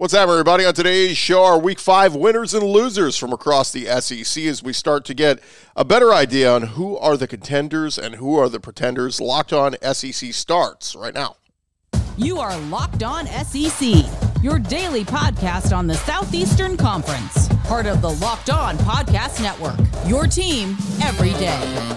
What's up, everybody? On today's show, our Week 5 winners and losers from across the SEC as we start to get a better idea on who are the contenders and who are the pretenders. Locked On SEC starts right now. You are Locked On SEC, your daily podcast on the Southeastern Conference, part of the Locked On Podcast Network, your team every day.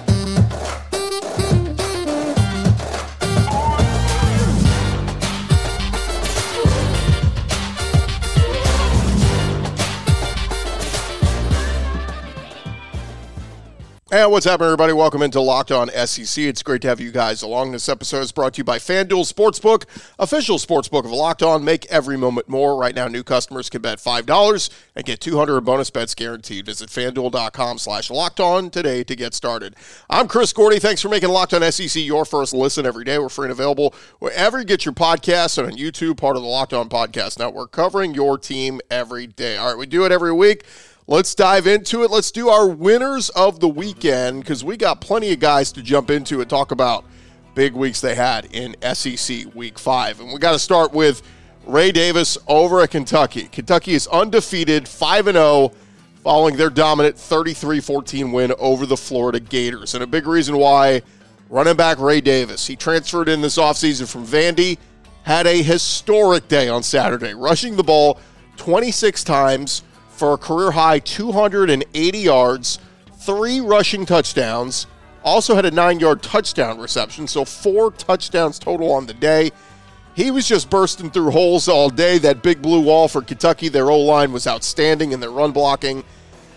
And what's happening, everybody? Welcome into Locked On SEC. It's great to have you guys along. This episode is brought to you by FanDuel Sportsbook, official sportsbook of Locked On. Make every moment more. Right now, new customers can bet $5 and get $200 bonus bets guaranteed. Visit FanDuel.com/LockedOn today to get started. I'm Chris Gordy. Thanks for making Locked On SEC your first listen every day. We're free and available wherever you get your podcasts and on YouTube, part of the Locked On Podcast Network, covering your team every day. All right, we do it every week. Let's dive into it. Let's do our winners of the weekend because we got plenty of guys to jump into and talk about big weeks they had in SEC Week 5. And we got to start with Ray Davis over at Kentucky. Kentucky is undefeated, 5-0, following their dominant 33-14 win over the Florida Gators. And a big reason why, running back Ray Davis. He transferred in this offseason from Vandy, had a historic day on Saturday, rushing the ball 26 times, for a career-high 280 yards, 3 rushing touchdowns, also had a 9-yard touchdown reception, so 4 touchdowns total on the day. He was just bursting through holes all day. That big blue wall for Kentucky, their O-line was outstanding in their run blocking,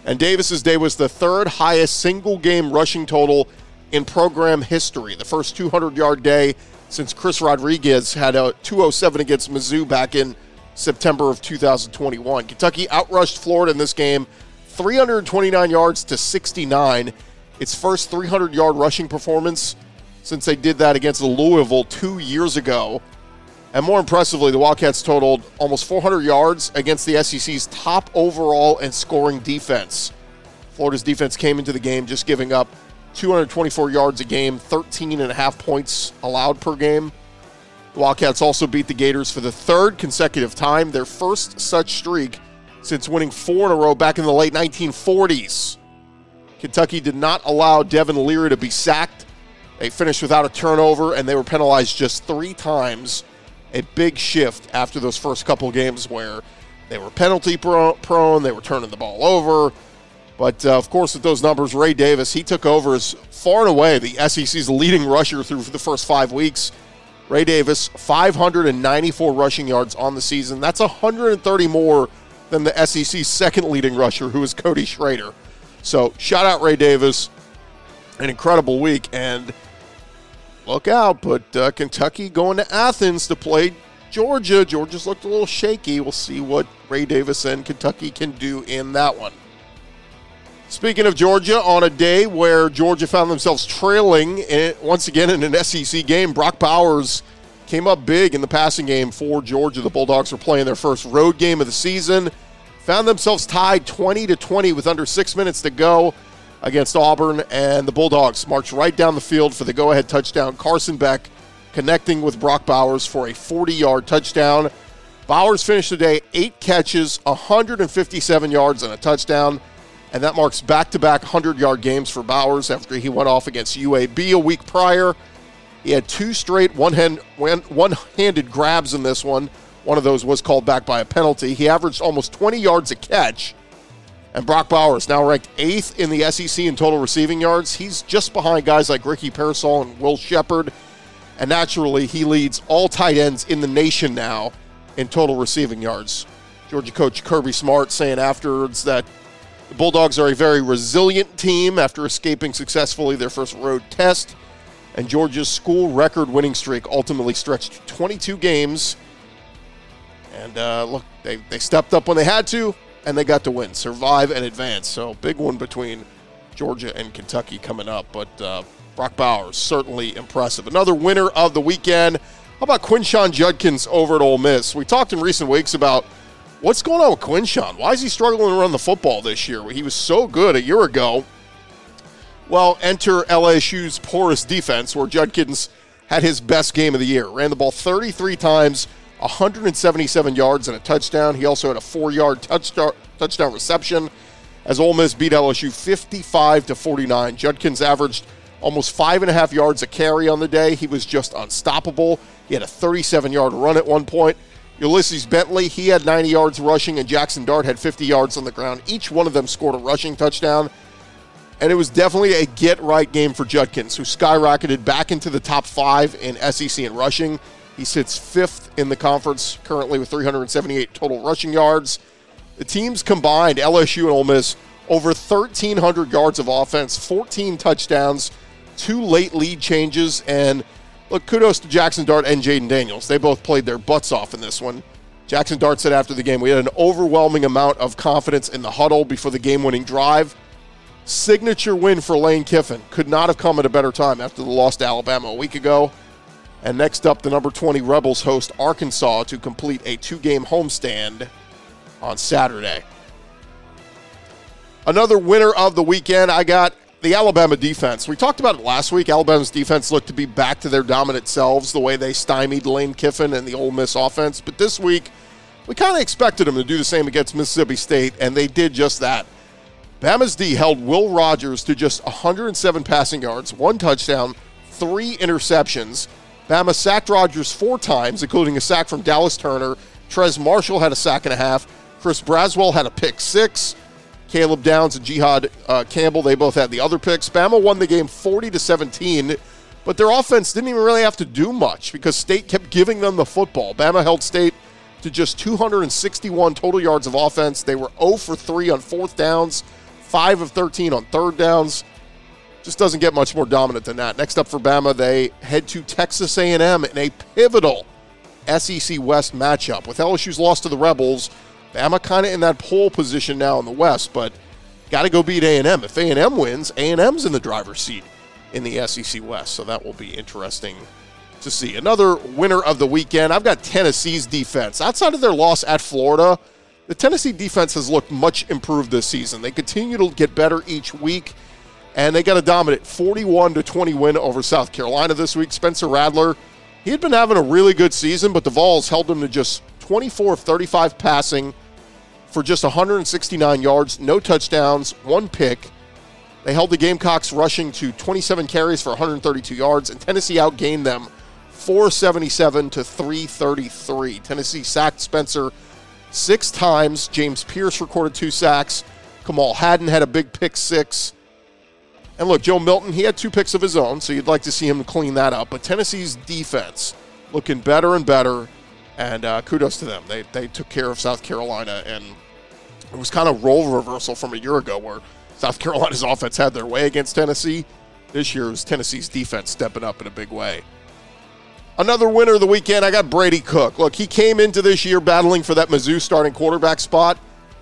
and Davis's day was the third highest single-game rushing total in program history, the first 200-yard day since Chris Rodriguez had a 207 against Mizzou back in September of 2021. Kentucky outrushed Florida in this game 329 yards to 69. Its first 300-yard rushing performance since they did that against Louisville 2 years ago. And more impressively, the Wildcats totaled almost 400 yards against the SEC's top overall and scoring defense. Florida's defense came into the game just giving up 224 yards a game, 13.5 points allowed per game. The Wildcats also beat the Gators for the third consecutive time, their first such streak since winning 4 in a row back in the late 1940s. Kentucky did not allow Devin Leary to be sacked. They finished without a turnover, and they were penalized just 3 times. A big shift after those first couple games where they were penalty prone, they were turning the ball over. But, of course, with those numbers, Ray Davis, he took over as far and away the SEC's leading rusher through the first 5 weeks. Ray Davis, 594 rushing yards on the season. That's 130 more than the SEC's second leading rusher, who is Cody Schrader. So, shout out Ray Davis. An incredible week. And look out, but Kentucky going to Athens to play Georgia. Georgia's looked a little shaky. We'll see what Ray Davis and Kentucky can do in that one. Speaking of Georgia, on a day where Georgia found themselves trailing once again in an SEC game, Brock Bowers came up big in the passing game for Georgia. The Bulldogs were playing their first road game of the season, found themselves tied 20-20 with under 6 minutes to go against Auburn, and the Bulldogs marched right down the field for the go-ahead touchdown. Carson Beck connecting with Brock Bowers for a 40-yard touchdown. Bowers finished the day 8 catches, 157 yards, and a touchdown. And that marks back-to-back 100-yard games for Bowers after he went off against UAB a week prior. He had 2 straight one-handed grabs in this one. One of those was called back by a penalty. He averaged almost 20 yards a catch. And Brock Bowers, now ranked 8th in the SEC in total receiving yards. He's just behind guys like Ricky Pariseau and Will Shepard. And naturally, he leads all tight ends in the nation now in total receiving yards. Georgia coach Kirby Smart saying afterwards that the Bulldogs are a very resilient team after escaping successfully their first road test, and Georgia's school record winning streak ultimately stretched to 22 games. And look, they stepped up when they had to, and they got to win, survive, and advance. So big one between Georgia and Kentucky coming up, but Brock Bowers certainly impressive. Another winner of the weekend. How about Quinshon Judkins over at Ole Miss? We talked in recent weeks about what's going on with Quinshon? Why is he struggling to run the football this year? He was so good a year ago. Well, enter LSU's porous defense, where Judkins had his best game of the year. Ran the ball 33 times, 177 yards and a touchdown. He also had a 4-yard touchdown reception as Ole Miss beat LSU 55-49. Judkins averaged almost 5.5 yards a carry on the day. He was just unstoppable. He had a 37-yard run at one point. Ulysses Bentley, he had 90 yards rushing, and Jackson Dart had 50 yards on the ground. Each one of them scored a rushing touchdown. And it was definitely a get-right game for Judkins, who skyrocketed back into the top 5 in SEC in rushing. He sits 5th in the conference currently with 378 total rushing yards. The teams combined, LSU and Ole Miss, over 1,300 yards of offense, 14 touchdowns, 2 late lead changes, and look, kudos to Jackson Dart and Jaden Daniels. They both played their butts off in this one. Jackson Dart said after the game, we had an overwhelming amount of confidence in the huddle before the game-winning drive. Signature win for Lane Kiffin. Could not have come at a better time after the loss to Alabama a week ago. And next up, the number 20 Rebels host Arkansas to complete a 2-game homestand on Saturday. Another winner of the weekend, I got the Alabama defense. We talked about it last week. Alabama's defense looked to be back to their dominant selves, the way they stymied Lane Kiffin and the Ole Miss offense. But this week, we kind of expected them to do the same against Mississippi State, and they did just that. Bama's D held Will Rogers to just 107 passing yards, 1 touchdown, 3 interceptions. Bama sacked Rogers 4 times, including a sack from Dallas Turner. Trez Marshall had a sack and a half. Chris Braswell had a pick 6. Caleb Downs and Jihad Campbell, they both had the other picks. Bama won the game 40-17, but their offense didn't even really have to do much because State kept giving them the football. Bama held State to just 261 total yards of offense. They were 0 for 3 on 4th downs, 5 of 13 on 3rd downs. Just doesn't get much more dominant than that. Next up for Bama, they head to Texas A&M in a pivotal SEC West matchup. With LSU's loss to the Rebels, Bama kind of in that pole position now in the West, but got to go beat A&M. If A&M wins, A&M's in the driver's seat in the SEC West, so that will be interesting to see. Another winner of the weekend, I've got Tennessee's defense. Outside of their loss at Florida, the Tennessee defense has looked much improved this season. They continue to get better each week, and they got a dominant 41-20 win over South Carolina this week. Spencer Rattler, he had been having a really good season, but the Vols held him to just 24 of 35 passing, for just 169 yards, no touchdowns, 1 pick. They held the Gamecocks rushing to 27 carries for 132 yards, and Tennessee outgained them 477 to 333. Tennessee sacked Spencer 6 times. James Pierce recorded 2 sacks. Kamal Haddon had a big pick 6. And look, Joe Milton, he had 2 picks of his own, so you'd like to see him clean that up. But Tennessee's defense looking better and better, and kudos to them. They took care of South Carolina, and it was kind of role reversal from a year ago where South Carolina's offense had their way against Tennessee. This year it was Tennessee's defense stepping up in a big way. Another winner of the weekend, I got Brady Cook. Look, he came into this year battling for that Mizzou starting quarterback spot,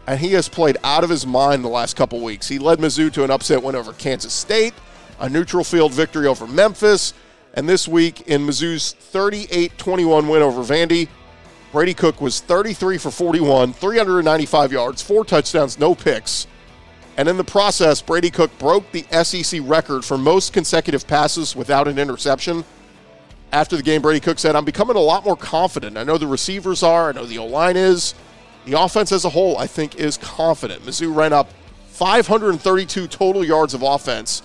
and he has played out of his mind the last couple weeks. He led Mizzou to an upset win over Kansas State, a neutral field victory over Memphis, and this week in Mizzou's 38-21 win over Vandy, Brady Cook was 33 for 41, 395 yards, 4 touchdowns, no picks. And in the process, Brady Cook broke the SEC record for most consecutive passes without an interception. After the game, Brady Cook said, I'm becoming a lot more confident. I know the receivers are. I know the O-line is. The offense as a whole, I think, is confident. Mizzou ran up 532 total yards of offense.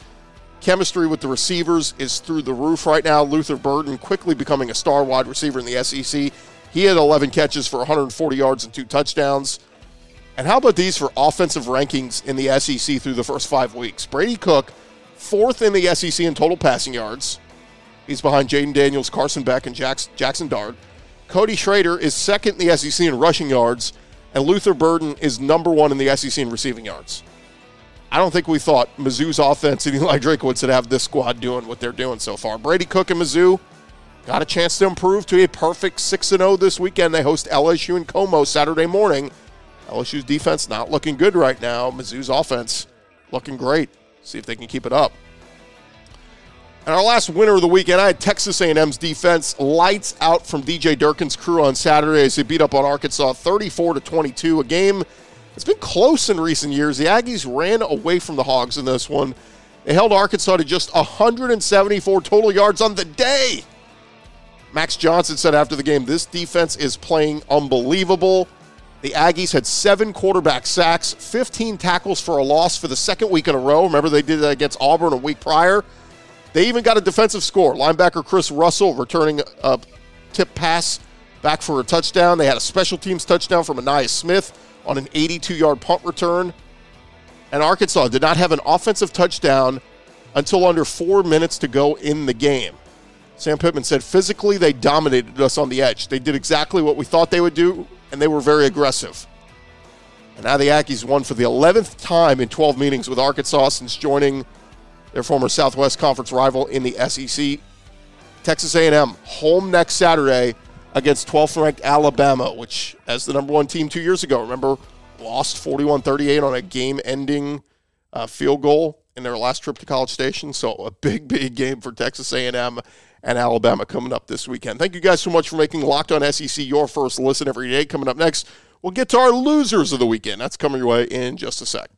Chemistry with the receivers is through the roof right now. Luther Burden quickly becoming a star wide receiver in the SEC. He had 11 catches for 140 yards and 2 touchdowns. And how about these for offensive rankings in the SEC through the first 5 weeks? Brady Cook, 4th in the SEC in total passing yards. He's behind Jaden Daniels, Carson Beck, and Jackson Dart. Cody Schrader is 2nd in the SEC in rushing yards. And Luther Burden is number 1 in the SEC in receiving yards. I don't think we thought Mizzou's offense and Eli Drinkwitz would have this squad doing what they're doing so far. Brady Cook and Mizzou got a chance to improve to a perfect 6-0 this weekend. They host LSU in Como Saturday morning. LSU's defense not looking good right now. Mizzou's offense looking great. See if they can keep it up. And our last winner of the weekend, I had Texas A&M's defense lights out from DJ Durkin's crew on Saturday as they beat up on Arkansas 34-22, a game that's been close in recent years. The Aggies ran away from the Hogs in this one. They held Arkansas to just 174 total yards on the day. Max Johnson said after the game, this defense is playing unbelievable. The Aggies had 7 quarterback sacks, 15 tackles for a loss for the second week in a row. Remember, they did that against Auburn a week prior. They even got a defensive score. Linebacker Chris Russell returning a tip pass back for a touchdown. They had a special teams touchdown from Anaya Smith on an 82-yard punt return. And Arkansas did not have an offensive touchdown until under 4 minutes to go in the game. Sam Pittman said, physically, they dominated us on the edge. They did exactly what we thought they would do, and they were very aggressive. And now the Aggies won for the 11th time in 12 meetings with Arkansas since joining their former Southwest Conference rival in the SEC. Texas A&M home next Saturday against 12th-ranked Alabama, which, as the number one team 2 years ago, remember, lost 41-38 on a game-ending field goal in their last trip to College Station. So a big, big game for Texas A&M and Alabama coming up this weekend. Thank you guys so much for making Locked On SEC your first listen every day. Coming up next, we'll get to our losers of the weekend. That's coming your way in just a sec.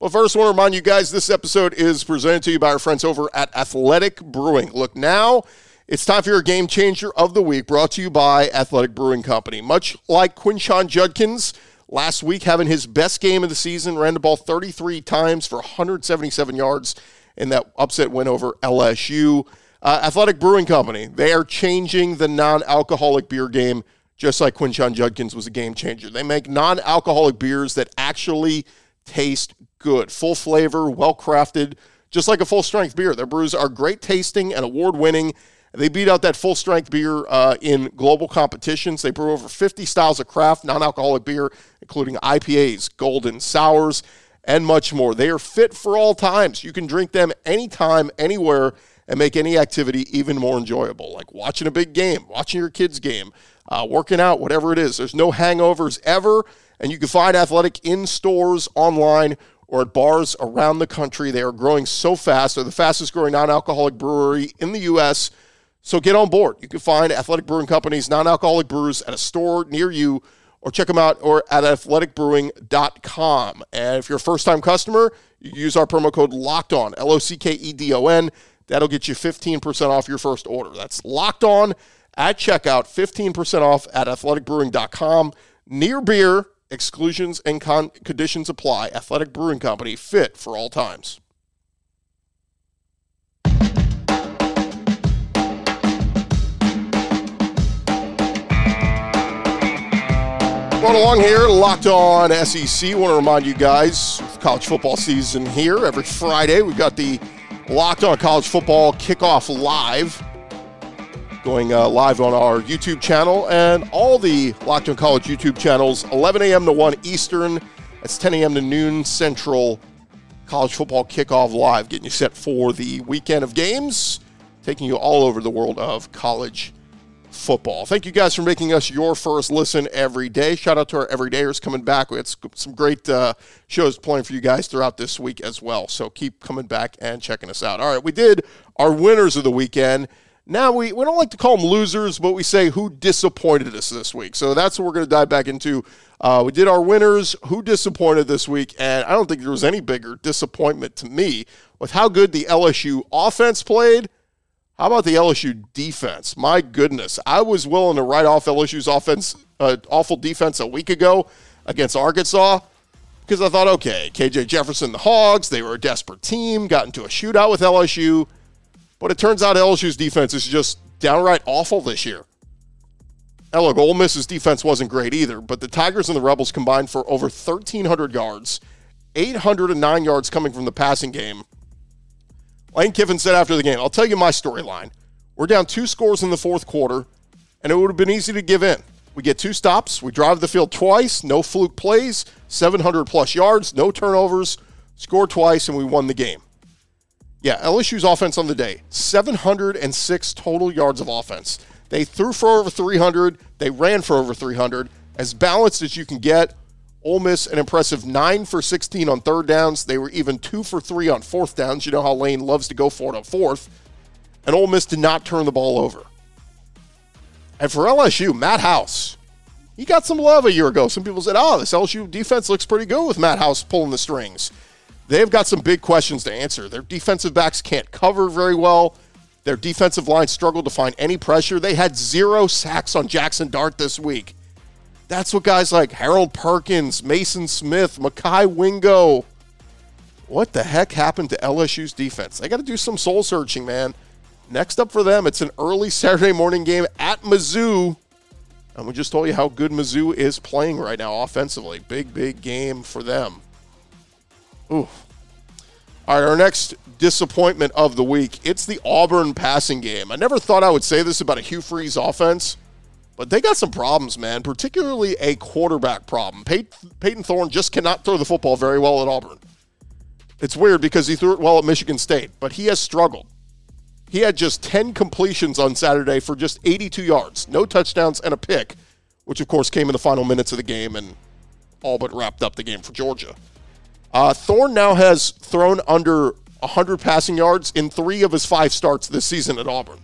Well, first, I want to remind you guys, this episode is presented to you by our friends over at Athletic Brewing. Look, now it's time for your Game Changer of the Week, brought to you by Athletic Brewing Company. Much like Quinshon Judkins, last week having his best game of the season, ran the ball 33 times for 177 yards in that upset win over LSU. Athletic Brewing Company, they are changing the non-alcoholic beer game, just like Quinshon Judkins was a game changer. They make non-alcoholic beers that actually taste good, full flavor, well-crafted, just like a full-strength beer. Their brews are great-tasting and award-winning. They beat out that full-strength beer in global competitions. They brew over 50 styles of craft, non-alcoholic beer, including IPAs, golden sours, and much more. They are fit for all times. You can drink them anytime, anywhere, and make any activity even more enjoyable, like watching a big game, watching your kids' game, working out, whatever it is. There's no hangovers ever, and you can find Athletic in stores, online, or at bars around the country. They are growing so fast. They're the fastest-growing non-alcoholic brewery in the U.S., so get on board. You can find Athletic Brewing Company's non-alcoholic brews at a store near you, or check them out or at athleticbrewing.com. And if you're a first-time customer, you use our promo code LOCKEDON, LOCKEDON. That'll get you 15% off your first order. That's Locked On at checkout, 15% off at athleticbrewing.com. Near beer, exclusions and conditions apply. Athletic Brewing Company, fit for all times. Going along here, Locked On SEC. I want to remind you guys, college football season here. Every Friday, we've got the Locked On College Football Kickoff Live, going live on our YouTube channel and all the Locked On College YouTube channels, 11 a.m. to 1 Eastern. That's 10 a.m. to noon Central. College Football Kickoff Live, getting you set for the weekend of games, taking you all over the world of college football. Thank you guys for making us your first listen every day. Shout out to our everydayers coming back. We had some great shows playing for you guys throughout this week as well. So keep coming back and checking us out. All right, we did our winners of the weekend. Now, we don't like to call them losers, but we say who disappointed us this week. So that's what we're going to dive back into. We did our winners, who disappointed this week, and I don't think there was any bigger disappointment to me with how good the LSU offense played. How about the LSU defense? My goodness, I was willing to write off LSU's offense, awful defense a week ago against Arkansas, because I thought, okay, K.J. Jefferson, the Hogs, they were a desperate team, got into a shootout with LSU. But it turns out LSU's defense is just downright awful this year. Now look, Ole Miss's defense wasn't great either, but the Tigers and the Rebels combined for over 1,300 yards, 809 yards coming from the passing game. Lane Kiffin said after the game, I'll tell you my storyline. We're down 2 scores in the fourth quarter, and it would have been easy to give in. We get 2 stops, we drive the field twice, no fluke plays, 700-plus yards, no turnovers, score twice, and we won the game. Yeah, LSU's offense on the day, 706 total yards of offense. They threw for over 300. They ran for over 300. As balanced as you can get. Ole Miss, an impressive 9 for 16 on third downs. They were even 2 for 3 on fourth downs. You know how Lane loves to go for it on fourth. And Ole Miss did not turn the ball over. And for LSU, Matt House, he got some love a year ago. Some people said, oh, this LSU defense looks pretty good with Matt House pulling the strings. They've got some big questions to answer. Their defensive backs can't cover very well. Their defensive line struggled to find any pressure. They had 0 sacks on Jackson Dart this week. That's what guys like Harold Perkins, Mason Smith, Makai Wingo. What the heck happened to LSU's defense? They got to do some soul searching, man. Next up for them, it's an early Saturday morning game at Mizzou. And we just told you how good Mizzou is playing right now offensively. Big, big game for them. Ooh. All right, our next disappointment of the week, it's the Auburn passing game. I never thought I would say this about a Hugh Freeze offense, but they got some problems, man, particularly a quarterback problem. Peyton Thorne just cannot throw the football very well at Auburn. It's weird because he threw it well at Michigan State, but he has struggled. He had just 10 completions on Saturday for just 82 yards, no touchdowns and a pick, which, of course, came in the final minutes of the game and all but wrapped up the game for Georgia. Thorne now has thrown under 100 passing yards in 3 of his 5 starts this season at Auburn.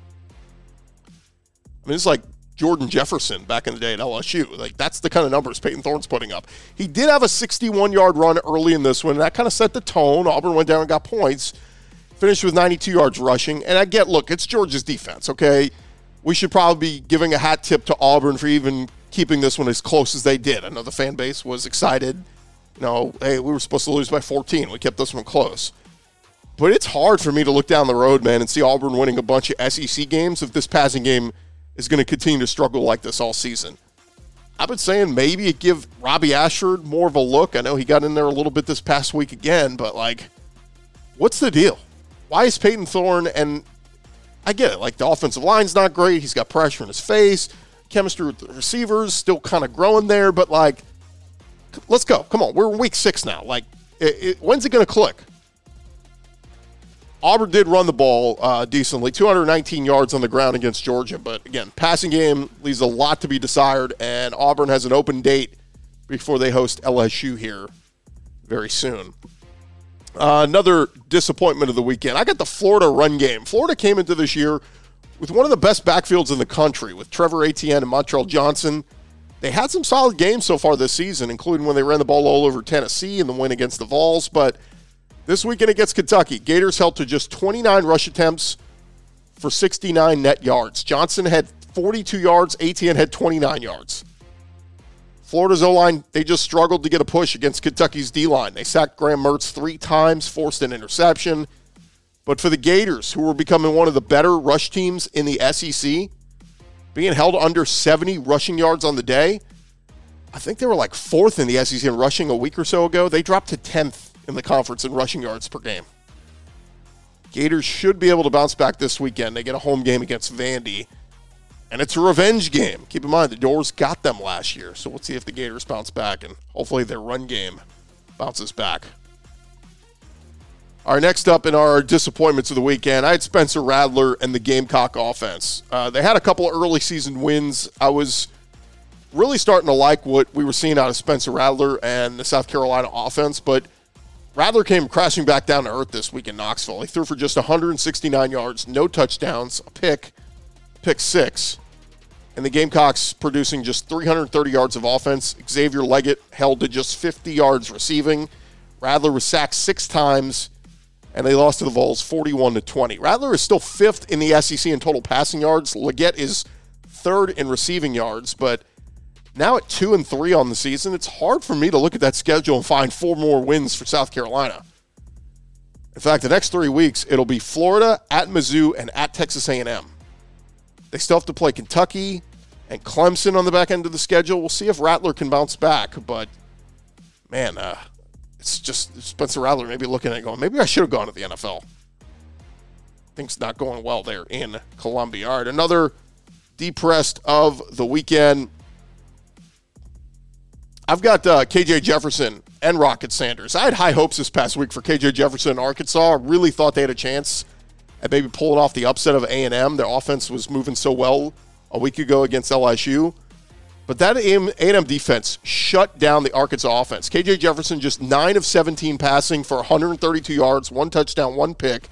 I mean, it's like Jordan Jefferson back in the day at LSU. Like, that's the kind of numbers Peyton Thorne's putting up. He did have a 61-yard run early in this one, and that kind of set the tone. Auburn went down and got points. Finished with 92 yards rushing. And I get, look, it's Georgia's defense, okay? We should probably be giving a hat tip to Auburn for even keeping this one as close as they did. I know the fan base was excited. You know, hey, we were supposed to lose by 14. We kept this one close. But it's hard for me to look down the road, man, and see Auburn winning a bunch of SEC games if this passing game is going to continue to struggle like this all season. I've been saying maybe it give Robbie Ashford more of a look. I know he got in there a little bit this past week again, but, like, what's the deal? Why is Peyton Thorne, and I get it, like the offensive line's not great. He's got pressure in his face. Chemistry with the receivers still kind of growing there, but like, let's go. Come on, we're in week 6 now. Like, when's it going to click? Auburn did run the ball decently, 219 yards on the ground against Georgia, but again, passing game leaves a lot to be desired, and Auburn has an open date before they host LSU here very soon. Another disappointment of the weekend. I got the Florida run game. Florida came into this year with one of the best backfields in the country with Trevor Etienne and Montrell Johnson. They had some solid games so far this season, including when they ran the ball all over Tennessee and the win against the Vols. But this weekend against Kentucky, Gators held to just 29 rush attempts for 69 net yards. Johnson had 42 yards. Etienne had 29 yards. Florida's O-line, they just struggled to get a push against Kentucky's D-line. They sacked Graham Mertz 3 times, forced an interception. But for the Gators, who were becoming one of the better rush teams in the SEC, being held under 70 rushing yards on the day, I think they were like 4th in the SEC in rushing a week or so ago. They dropped to 10th in the conference in rushing yards per game. Gators should be able to bounce back this weekend. They get a home game against Vandy. And it's a revenge game. Keep in mind, the Doors got them last year. So we'll see if the Gators bounce back, and hopefully their run game bounces back. All right, next up in our disappointments of the weekend, I had Spencer Rattler and the Gamecock offense. They had a couple of early season wins. I was really starting to like what we were seeing out of Spencer Rattler and the South Carolina offense, but Rattler came crashing back down to earth this week in Knoxville. He threw for just 169 yards, no touchdowns, a pick six, and the Gamecocks producing just 330 yards of offense. Xavier Leggett held to just 50 yards receiving. Rattler was sacked 6 times, and they lost to the Vols 41-20. Rattler is still 5th in the SEC in total passing yards. Leggett is 3rd in receiving yards, but now at 2-3 on the season, it's hard for me to look at that schedule and find 4 more wins for South Carolina. In fact, the next 3 weeks, it'll be Florida, at Mizzou, and at Texas A&M. They still have to play Kentucky and Clemson on the back end of the schedule. We'll see if Rattler can bounce back. But, man, it's just Spencer Rattler maybe looking at it going, maybe I should have gone to the NFL. Things not going well there in Columbia. All right, another depressed of the weekend. I've got K.J. Jefferson and Rocket Sanders. I had high hopes this past week for K.J. Jefferson in Arkansas. I really thought they had a chance and maybe pulling off the upset of A&M. Their offense was moving so well a week ago against LSU. But that A&M defense shut down the Arkansas offense. K.J. Jefferson just 9 of 17 passing for 132 yards, 1 touchdown, 1 pick.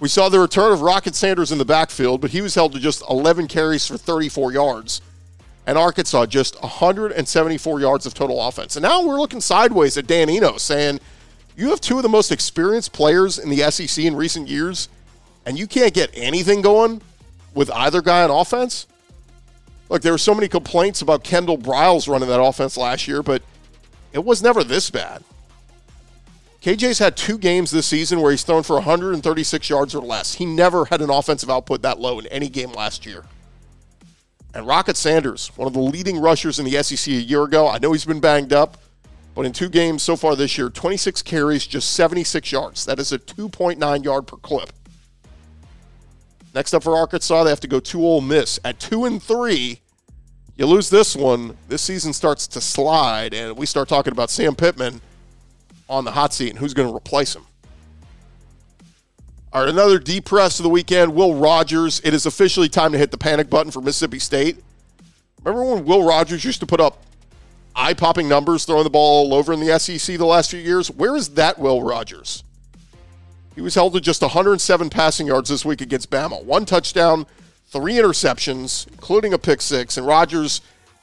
We saw the return of Rocket Sanders in the backfield, but he was held to just 11 carries for 34 yards. And Arkansas just 174 yards of total offense. And now we're looking sideways at Dan Enos saying, you have 2 of the most experienced players in the SEC in recent years, and you can't get anything going with either guy on offense. Look, there were so many complaints about Kendall Briles running that offense last year, but it was never this bad. KJ's had two games this season where he's thrown for 136 yards or less. He never had an offensive output that low in any game last year. And Rocket Sanders, one of the leading rushers in the SEC a year ago. I know he's been banged up, but in two games so far this year, 26 carries, just 76 yards. That is a 2.9 yard per clip. Next up for Arkansas, they have to go to Ole Miss. At 2-3, you lose this one, this season starts to slide, and we start talking about Sam Pittman on the hot seat and who's going to replace him. All right, another deep press of the weekend, Will Rogers. It is officially time to hit the panic button for Mississippi State. Remember when Will Rogers used to put up eye-popping numbers, throwing the ball all over in the SEC the last few years? Where is that Will Rogers? He was held to just 107 passing yards this week against Bama. One touchdown, three interceptions, including a pick six, and Rogers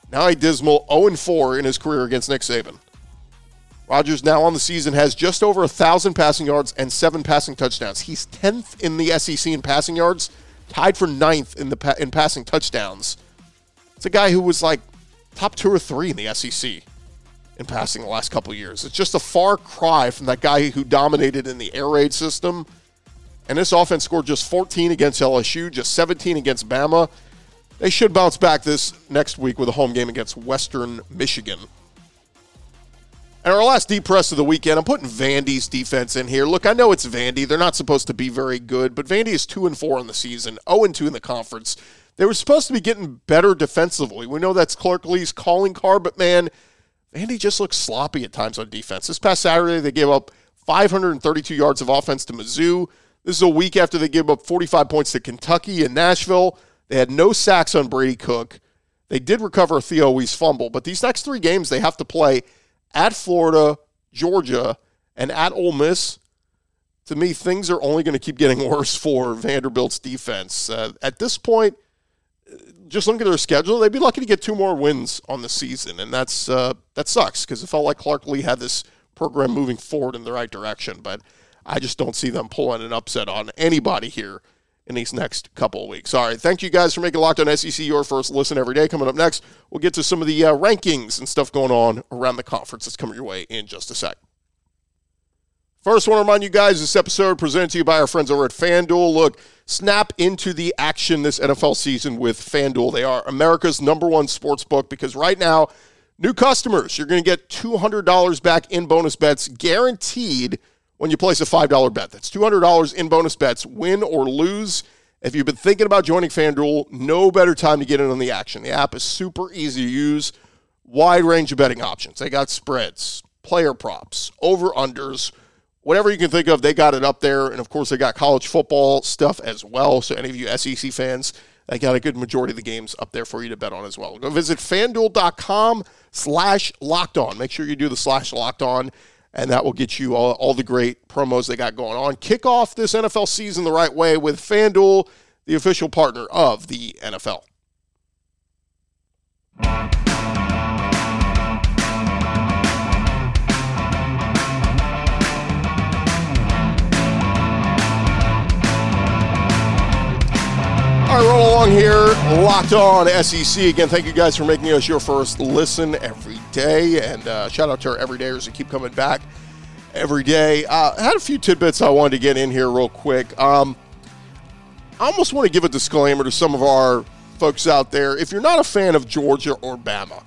now a dismal 0-4 in his career against Nick Saban. Rodgers now on the season has just over 1,000 passing yards and 7 passing touchdowns. He's 10th in the SEC in passing yards, tied for 9th in passing touchdowns. It's a guy who was like top 2 or 3 in the SEC in passing the last couple of years. It's just a far cry from that guy who dominated in the air raid system. And this offense scored just 14 against LSU, just 17 against Bama. They should bounce back this next week with a home game against Western Michigan. And our last deep press of the weekend, I'm putting Vandy's defense in here. Look, I know it's Vandy. They're not supposed to be very good, but Vandy is 2-4 on the season, 0-2 in the conference. They were supposed to be getting better defensively. We know that's Clark Lee's calling card, but, man, Vandy just looks sloppy at times on defense. This past Saturday, they gave up 532 yards of offense to Mizzou. This is a week after they gave up 45 points to Kentucky and Nashville. They had no sacks on Brady Cook. They did recover Theo's fumble, but these next three games they have to play at Florida, Georgia, and at Ole Miss. To me, things are only going to keep getting worse for Vanderbilt's defense. At this point, just looking at their schedule, they'd be lucky to get 2 more wins on the season, and that sucks because it felt like Clark Lee had this program moving forward in the right direction, but I just don't see them pulling an upset on anybody here in these next couple of weeks. All right, thank you guys for making Locked On SEC your first listen every day. Coming up next, we'll get to some of the rankings and stuff going on around the conference that's coming your way in just a sec. First, I want to remind you guys, this episode presented to you by our friends over at FanDuel. Look, snap into the action this NFL season with FanDuel. They are America's #1 sports book because right now, new customers, you're going to get $200 back in bonus bets guaranteed when you place a $5 bet. That's $200 in bonus bets, win or lose. If you've been thinking about joining FanDuel, no better time to get in on the action. The app is super easy to use, wide range of betting options. They got spreads, player props, over-unders, whatever you can think of, they got it up there. And, of course, they got college football stuff as well. So any of you SEC fans, they got a good majority of the games up there for you to bet on as well. Go visit FanDuel.com/LockedOn. Make sure you do the /LockedOn. And that will get you all the great promos they got going on. Kick off this NFL season the right way with FanDuel, the official partner of the NFL. All right, roll along here. Locked On SEC. Again, thank you guys for making us your first listen every day. And shout out to our everydayers who keep coming back every day. I had a few tidbits I wanted to get in here real quick. I almost want to give a disclaimer to some of our folks out there. If you're not a fan of Georgia or Bama,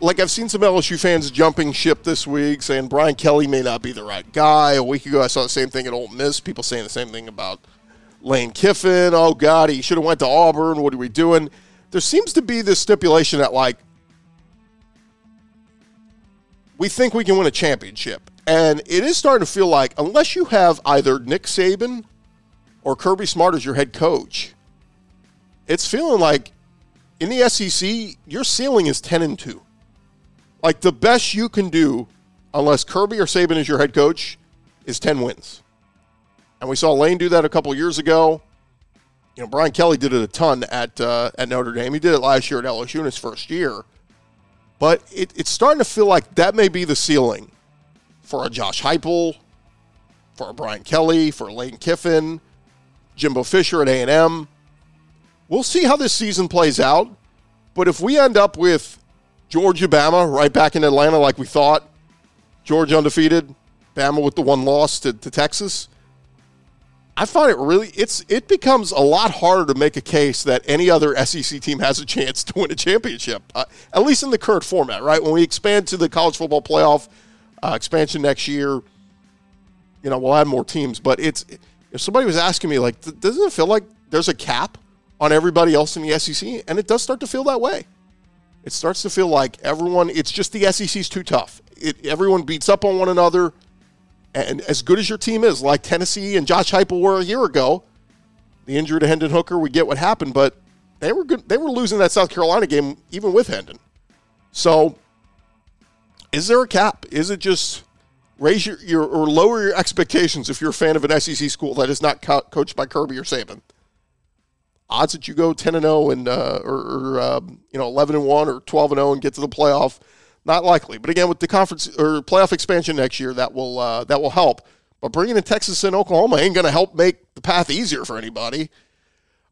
like I've seen some LSU fans jumping ship this week, saying Brian Kelly may not be the right guy. A week ago, I saw the same thing at Ole Miss. People saying the same thing about Lane Kiffin, oh, God, he should have went to Auburn. What are we doing? There seems to be this stipulation that, like, we think we can win a championship. And it is starting to feel like unless you have either Nick Saban or Kirby Smart as your head coach, it's feeling like in the SEC, your ceiling is 10-2. Like, the best you can do, unless Kirby or Saban is your head coach, is 10 wins. And we saw Lane do that a couple of years ago. You know, Brian Kelly did it a ton at Notre Dame. He did it last year at LSU in his first year. But it's starting to feel like that may be the ceiling for a Josh Heupel, for Brian Kelly, for Lane Kiffin, Jimbo Fisher at A&M. We'll see how this season plays out. But if we end up with Georgia, Bama right back in Atlanta like we thought, Georgia undefeated, Bama with the one loss to Texas, I find it really, it becomes a lot harder to make a case that any other SEC team has a chance to win a championship, at least in the current format, right? When we expand to the college football playoff expansion next year, you know, we'll add more teams. But it's, if somebody was asking me, like, doesn't it feel like there's a cap on everybody else in the SEC? And it does start to feel that way. It starts to feel like everyone, it's just the SEC's too tough. Everyone beats up on one another. And as good as your team is, like Tennessee and Josh Heupel were a year ago, the injury to Hendon Hooker, we get what happened, but they were good. They were losing that South Carolina game even with Hendon. So is there a cap? Is it just raise your or lower your expectations if you're a fan of an SEC school that is not coached by Kirby or Saban? Odds that you go 10-0 and 11-1 or 12-0 and get to the playoff. Not likely, but again, with the conference or playoff expansion next year, that will help. But bringing in Texas and Oklahoma ain't going to help make the path easier for anybody.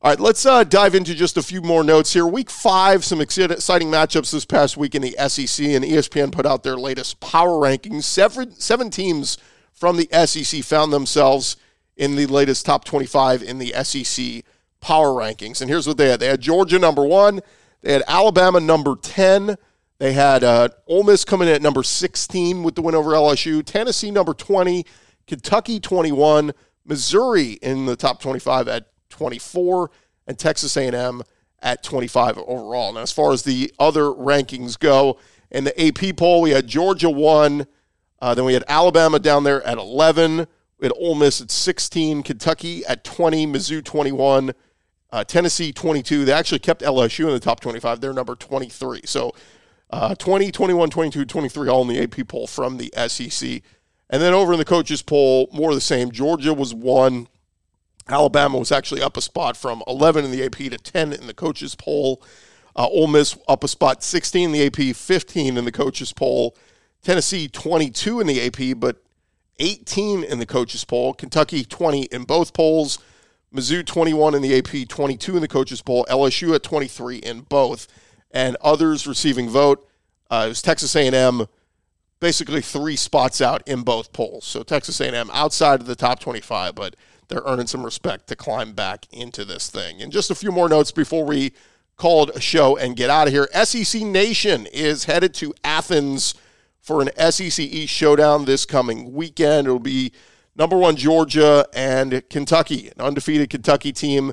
All right, let's dive into just a few more notes here. Week 5, some exciting matchups this past week in the SEC, and ESPN put out their latest power rankings. Seven teams from the SEC found themselves in the latest top 25 in the SEC power rankings. And here's what they had. They had Georgia number 1. They had Alabama number 10. They had Ole Miss coming in at number 16 with the win over LSU, Tennessee number 20, Kentucky 21, Missouri in the top 25 at 24, and Texas A&M at 25 overall. Now, as far as the other rankings go, in the AP poll, we had Georgia 1, then we had Alabama down there at 11, we had Ole Miss at 16, Kentucky at 20, Mizzou 21, Tennessee 22. They actually kept LSU in the top 25. They're number 23. So, 20, 21, 22, 23, all in the AP poll from the SEC. And then over in the coaches poll, more of the same. Georgia was 1. Alabama was actually up a spot from 11 in the AP to 10 in the coaches poll. Ole Miss up a spot 16 in the AP, 15 in the coaches poll. Tennessee 22 in the AP, but 18 in the coaches poll. Kentucky 20 in both polls. Mizzou 21 in the AP, 22 in the coaches poll. LSU at 23 in both. And others receiving vote, it was Texas A&M, basically 3 spots out in both polls. So Texas A&M outside of the top 25, but they're earning some respect to climb back into this thing. And just a few more notes before we call it a show and get out of here. SEC Nation is headed to Athens for an SEC East showdown this coming weekend. It'll be number 1 Georgia and Kentucky, an undefeated Kentucky team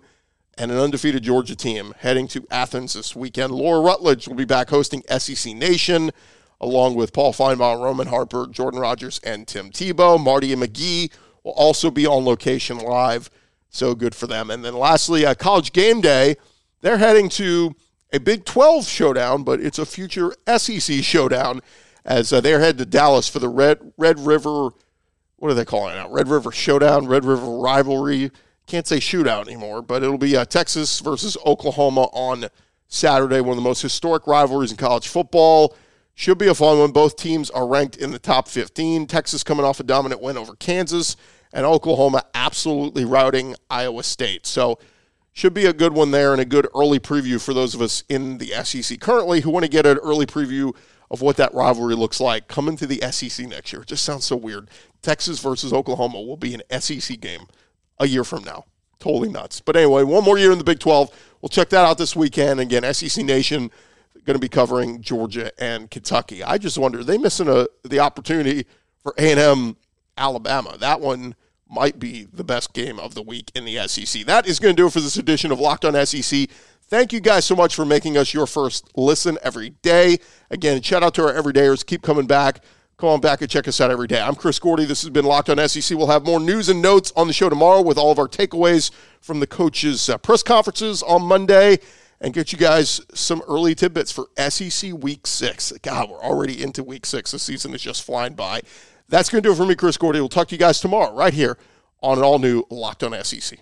and an undefeated Georgia team heading to Athens this weekend. Laura Rutledge will be back hosting SEC Nation, along with Paul Feinbaum, Roman Harper, Jordan Rogers, and Tim Tebow. Marty and McGee will also be on location live, so good for them. And then lastly, College Game Day, they're heading to a Big 12 showdown, but it's a future SEC showdown as they're headed to Dallas for the Red River, what are they calling it now? Red River Showdown, Red River Rivalry. Can't say shootout anymore, but it'll be Texas versus Oklahoma on Saturday, one of the most historic rivalries in college football. Should be a fun one. Both teams are ranked in the top 15. Texas coming off a dominant win over Kansas, and Oklahoma absolutely routing Iowa State. So should be a good one there and a good early preview for those of us in the SEC currently who want to get an early preview of what that rivalry looks like coming to the SEC next year. It just sounds so weird. Texas versus Oklahoma will be an SEC game a year from now. Totally nuts. But anyway, one more year in the Big 12. We'll check that out this weekend. Again, SEC Nation going to be covering Georgia and Kentucky. I just wonder, are they missing the opportunity for A&M Alabama? That one might be the best game of the week in the SEC. That is going to do it for this edition of Locked On SEC. Thank you guys so much for making us your first listen every day. Again, shout out to our everydayers. Keep coming back. Come on back and check us out every day. I'm Chris Gordy. This has been Locked On SEC. We'll have more news and notes on the show tomorrow with all of our takeaways from the coaches' press conferences on Monday and get you guys some early tidbits for SEC Week 6. God, we're already into Week 6. The season is just flying by. That's going to do it for me, Chris Gordy. We'll talk to you guys tomorrow right here on an all-new Locked On SEC.